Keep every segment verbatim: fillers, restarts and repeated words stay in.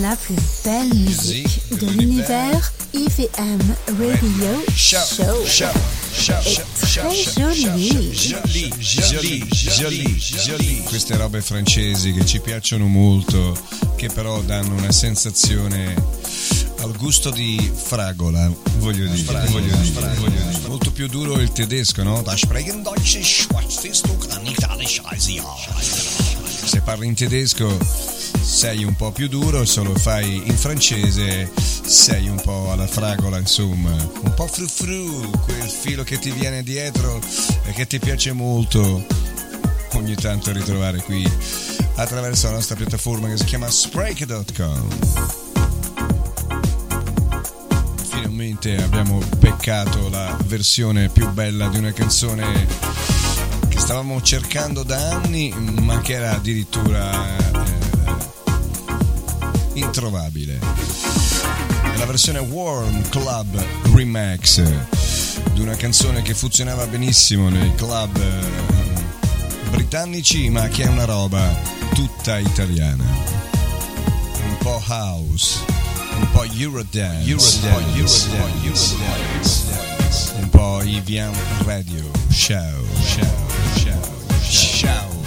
La plus belle musique de l'univers E V M Radio Show. Show. Show. Show. Show. Show. Jolie. Jolie. Jolie. Jolie. Jolie. Queste robe francesi che ci piacciono molto, che però danno una sensazione al gusto di fragola, voglio dire, fragola, voglio dire, fragola, voglio dire. Fragola. Molto più duro il tedesco, no? Da sprechen deutsche Schwarztestuk an italisch Asia. Se parli in tedesco sei un po' più duro, se lo fai in francese sei un po' alla fragola, insomma, un po' fru fru, quel filo che ti viene dietro e che ti piace molto ogni tanto ritrovare qui attraverso la nostra piattaforma che si chiama Sprake punto com. Abbiamo beccato la versione più bella di una canzone che stavamo cercando da anni, ma che era addirittura eh, introvabile. È la versione Warm Club Remix di una canzone che funzionava benissimo nei club eh, britannici, ma che è una roba tutta italiana, un po' house, un po' Eurodance, Eurodance, Eurodance, Eurodance, Eurodance, un po' Evian Radio Show, show, show, show.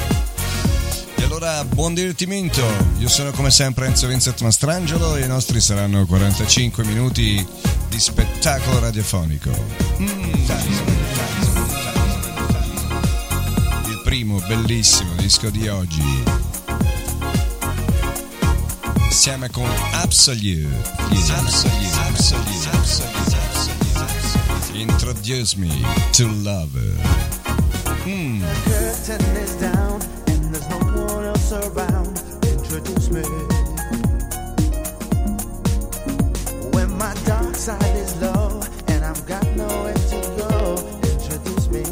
E allora, buon divertimento. Io sono come sempre Enzo Vincent Mastrangelo e i nostri saranno quarantacinque minuti di spettacolo radiofonico. Mm. Il primo bellissimo disco di oggi, insieme con Absolute. Absolute. Absolute. Absolute. Absolute. Introduce me to love. Mm. The curtain is down and there's no one else around. Introduce me. When my dark side is low and I've got nowhere to go, introduce me.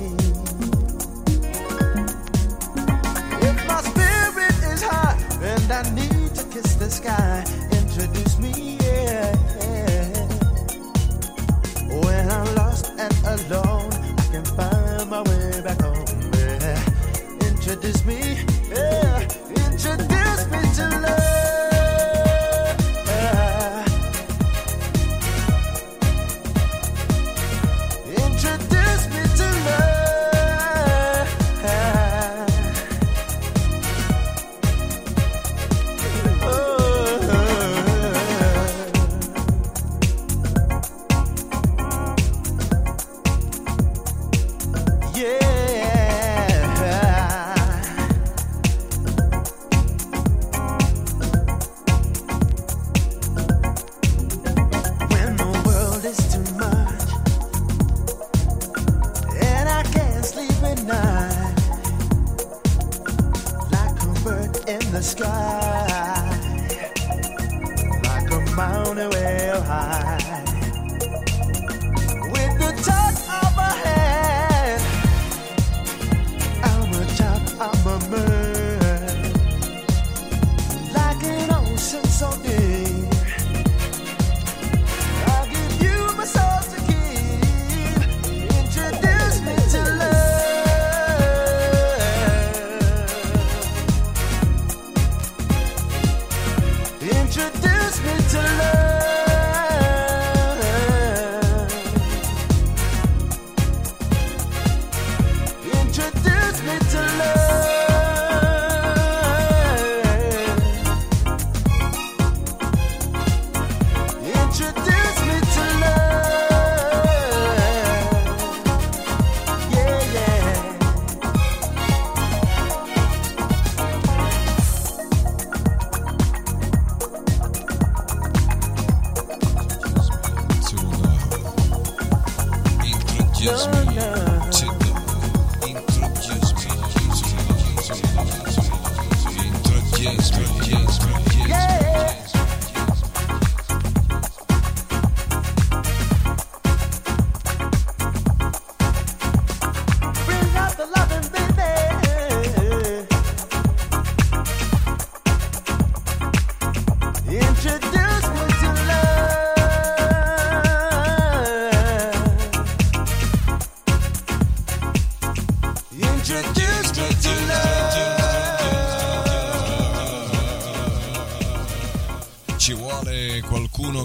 If my spirit is high and I need kiss the sky, introduce me, yeah, yeah. When I'm lost and alone, I can find my way back home, yeah. Introduce me, yeah, introduce me to love, yeah. Introduce me to love, yeah. Introduce me to the moon. Introduce me. Introduce me. Introduce me. Introduce me.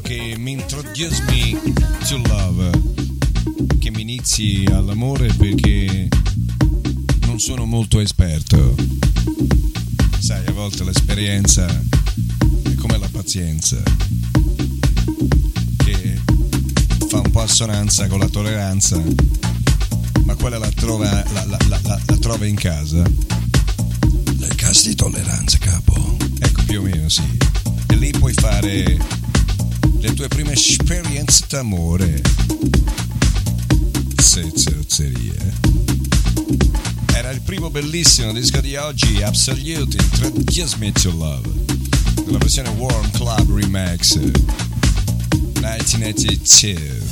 Che mi introduce me to love, che mi inizi all'amore, perché non sono molto esperto. Sai, a volte l'esperienza è come la pazienza, che fa un po' assonanza con la tolleranza, ma quella la trova, la, la, la, la, la trova in casa. Nel caso di tolleranza, capo. Ecco, più o meno sì. E lì puoi fare le tue prime esperienze d'amore. Sezzeria. Era il primo bellissimo disco di oggi, Absolute, Introduce Me to Love, nella versione Warm Club Remix millenovecentonovantadue.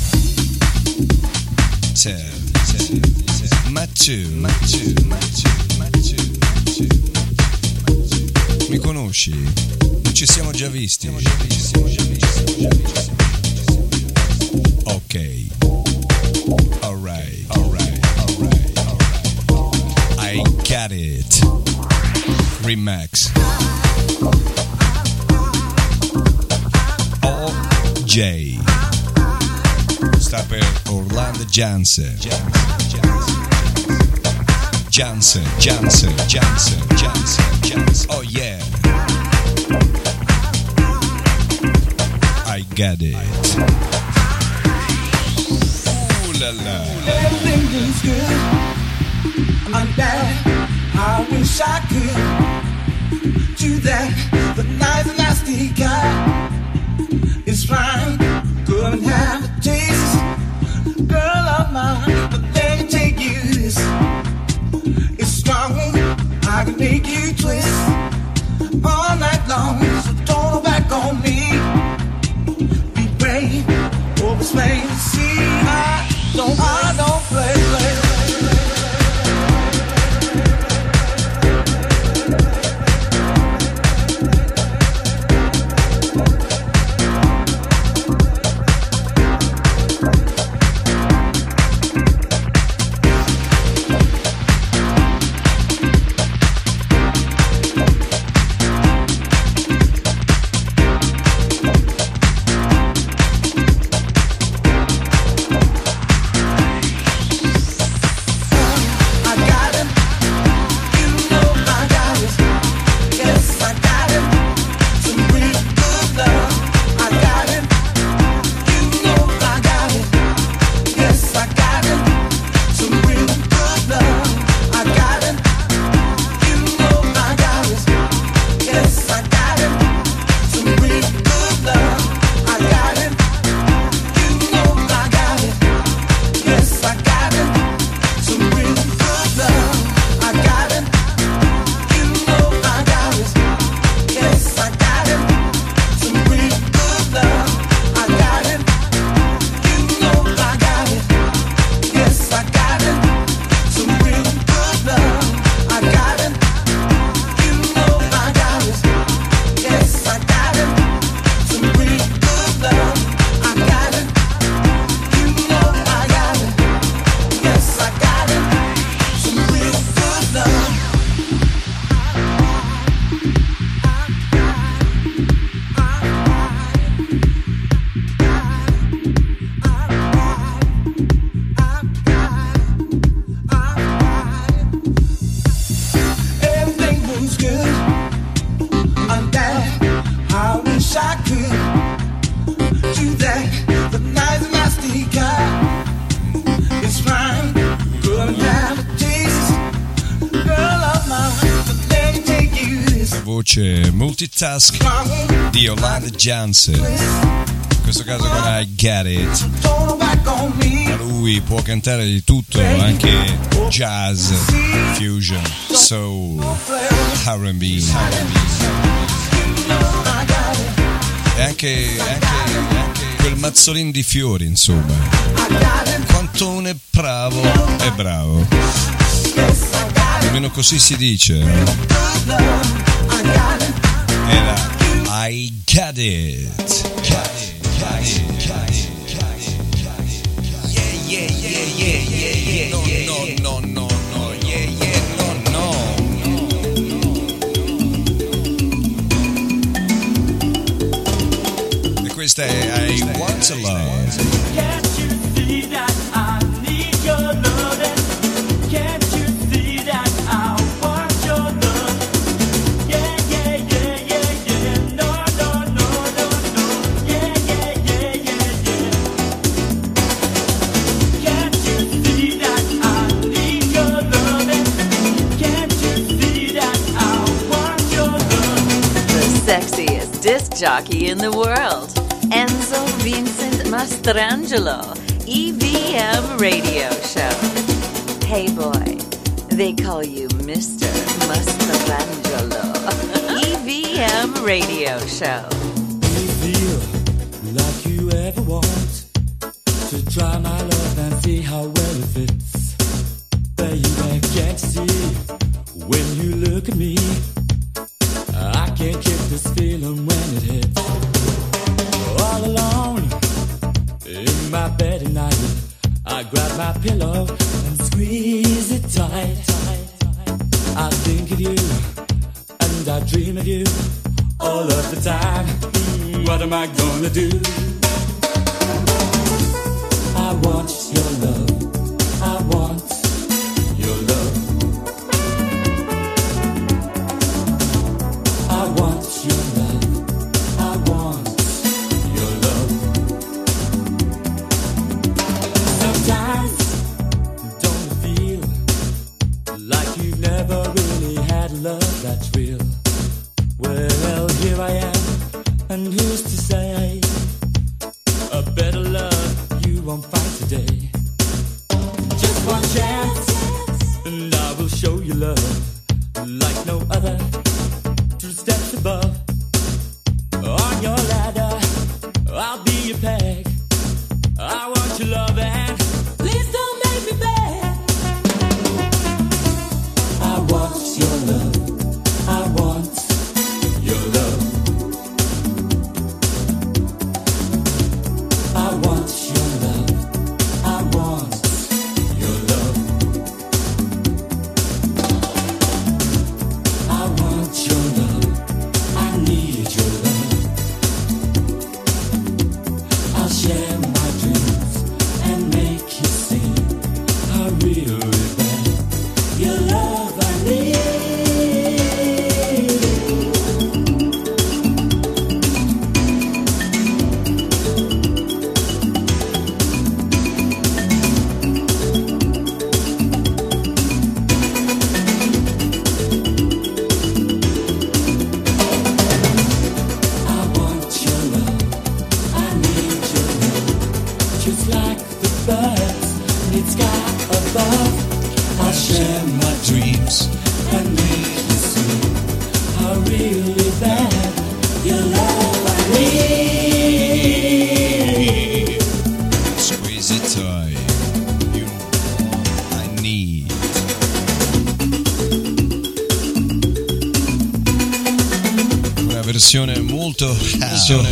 Ma tu, ma tu, ma tu, ma tu, mi conosci? Ci siamo già visti. Ok. All right, all right, all right, all right. I got it. Remax. O J. Sta per Orlando Janssen. Janssen, Janssen, Janssen, Janssen, Janssen. Oh yeah. I got it. Ooh la la. Everything is good. I'm glad. I wish I could do that. The nice nasty guy is fine. Couldn't have a taste, girl of mine. But let me take you this. It's strong. I can make you twist. All night long, so don't go back on me. Be brave, over Spain. See, I don't, I don't play, play, multitask di Orlando Janssen, in questo caso con I Get It. lui può cantare di tutto, anche jazz, fusion, soul, R and B, e anche, anche, anche quel mazzolino di fiori, insomma. Quantone bravo è bravo, almeno così si dice. Era I got it. Got it, got it, got it. Yeah, yeah, yeah, yeah, yeah, no, yeah, no, no, no, no, yeah, yeah, no, no. E questa è I Want to Love. Can't you see that I need your love? Can't you see that I want your love? Yeah, yeah, yeah, yeah, yeah, no, no, no, no, no, yeah, yeah, yeah, yeah, yeah. Sexiest disc jockey in the world, Enzo Vincent Mastrangelo, E V M Radio Show. Hey boy, they call you Mister Mastrangelo. E V M Radio Show. You feel like you ever want to try my love and see how well it fits. Baby, I can't see when you look at me. I can't get this feeling when it hits. All alone in my bed at night, I grab my pillow and squeeze it tight. I think of you and I dream of you all of the time. What am I gonna do? I want your love, I want your love. Your love, I want your love. Sometimes you don't feel like you've never really had love that's real. Well, here I am, and who's to say a better love you won't find today? Just one chance, and I will show you love like no other. Two steps above, on your ladder, I'll be your peg. I want your love and please don't make me beg. I want your love, I want your love. I want your love, I want your love. I want your love.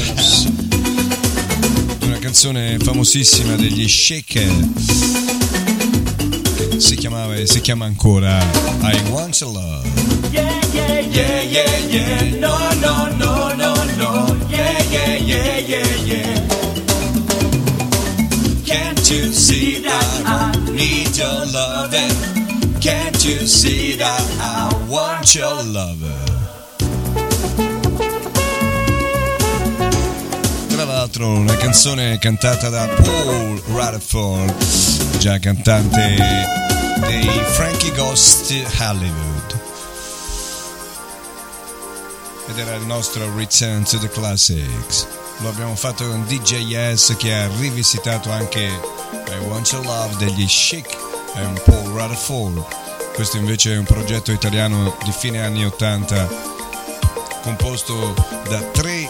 House. Una canzone famosissima degli Shaker che si chiamava e si chiama ancora I Want Your Love. Yeah yeah yeah yeah yeah no no no no no yeah yeah yeah yeah yeah. Can't you see that I need your love? Can't you see that I want your love? Tra l'altro una canzone cantata da Paul Rutherford, già cantante dei Frankie Goes Hollywood, ed era il nostro Return to the Classics. lo abbiamo fatto con D J Yes, che ha rivisitato anche I Want Your Love degli Chic e un po' Rutherford. Questo invece è un progetto italiano di fine anni ottanta, composto da tre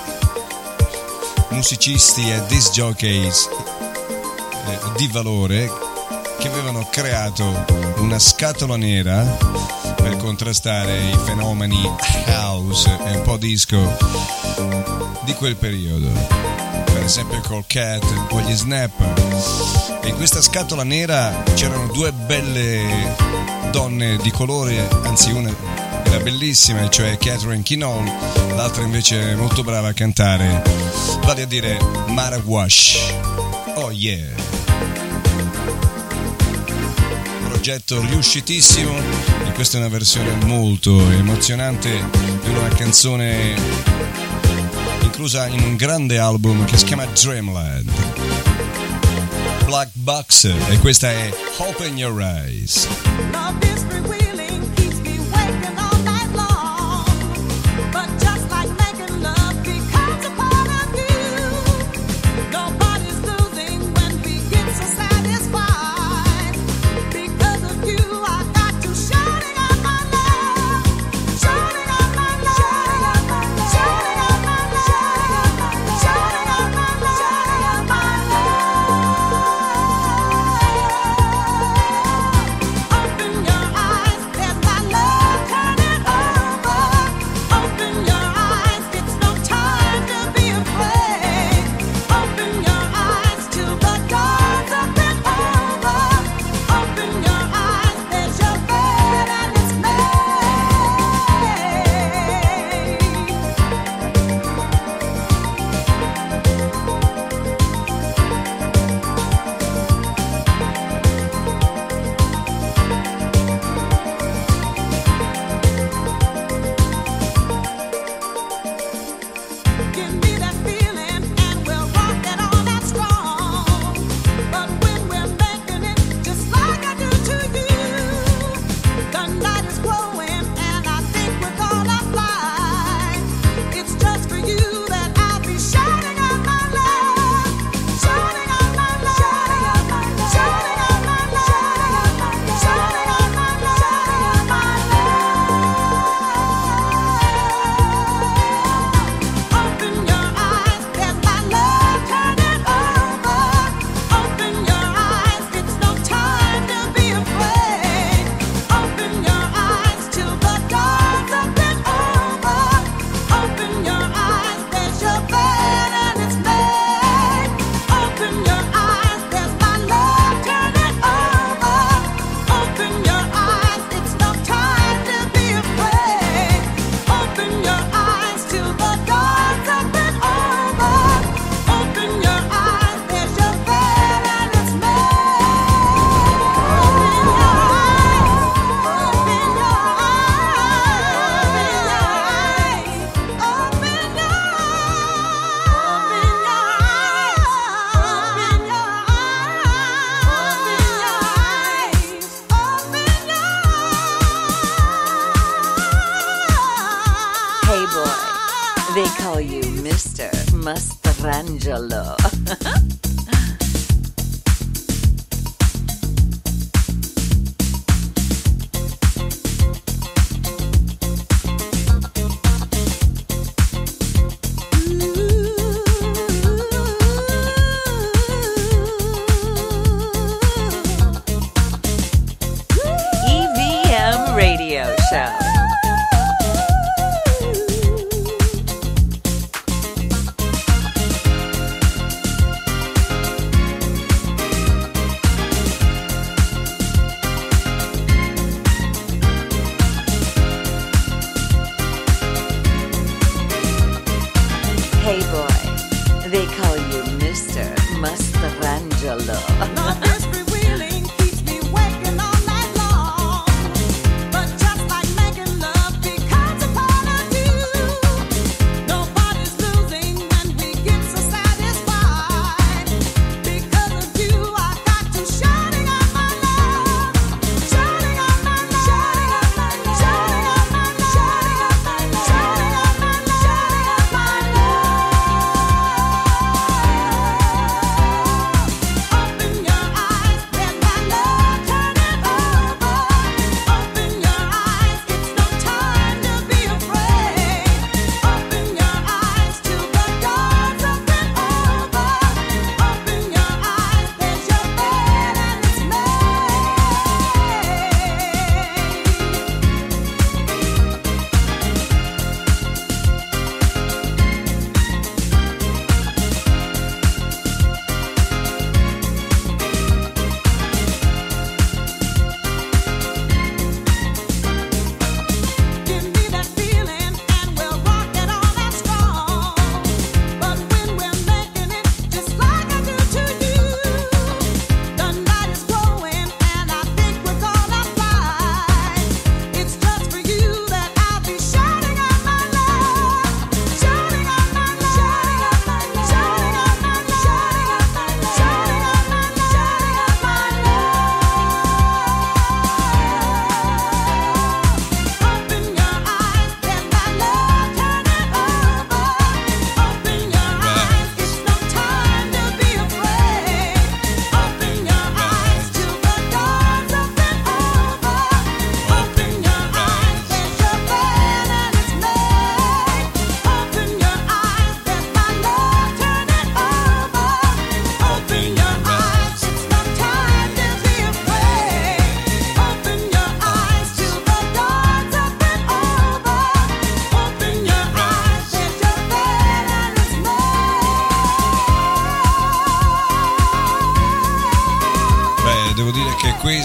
musicisti e disc jockeys di valore che avevano creato una scatola nera per contrastare i fenomeni house e un po' disco di quel periodo, per esempio col Cat o gli Snap. E in questa scatola nera c'erano due belle donne di colore, anzi una era bellissima, cioè Catherine Quinone, l'altra invece molto brava a cantare, vale a dire Mara Wash. Oh yeah! Progetto riuscitissimo, e questa è una versione molto emozionante di una canzone inclusa in un grande album che si chiama Dreamland. Black Box, e questa è Open Your Eyes.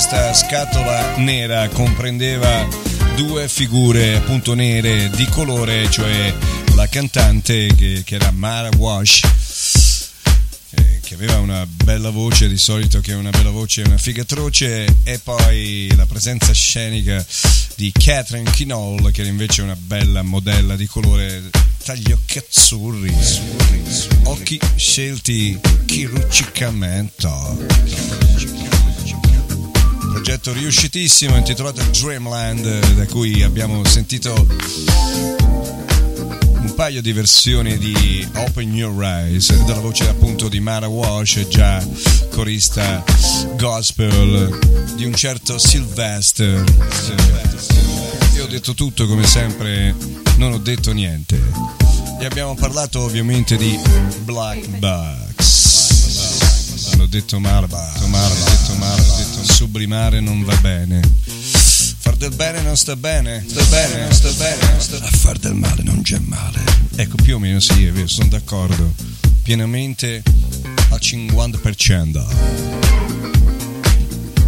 questa scatola nera comprendeva due figure appunto nere di colore, cioè la cantante che, che era Mara Wash, eh, che aveva una bella voce, di solito che una bella voce è una figa atroce, e poi la presenza scenica di Catherine Quinone, che era invece una bella modella di colore, tagliocchi azzurri, azzurri, azzurri, occhi scelti chirurgicamente. Progetto riuscitissimo intitolato Dreamland, da cui abbiamo sentito un paio di versioni di Open Your Eyes, dalla voce appunto di Mara Wash, già corista gospel di un certo Sylvester. Io ho detto tutto, come sempre non ho detto niente, e abbiamo parlato ovviamente di Black Box. L'ho detto male, detto male, detto male, detto sublimare non va bene. Far del bene non sta bene, sta bene, sta bene, sta... A far del male non c'è male. Ecco, più o meno sì, è vero, sono d'accordo. Pienamente al cinquanta per cento.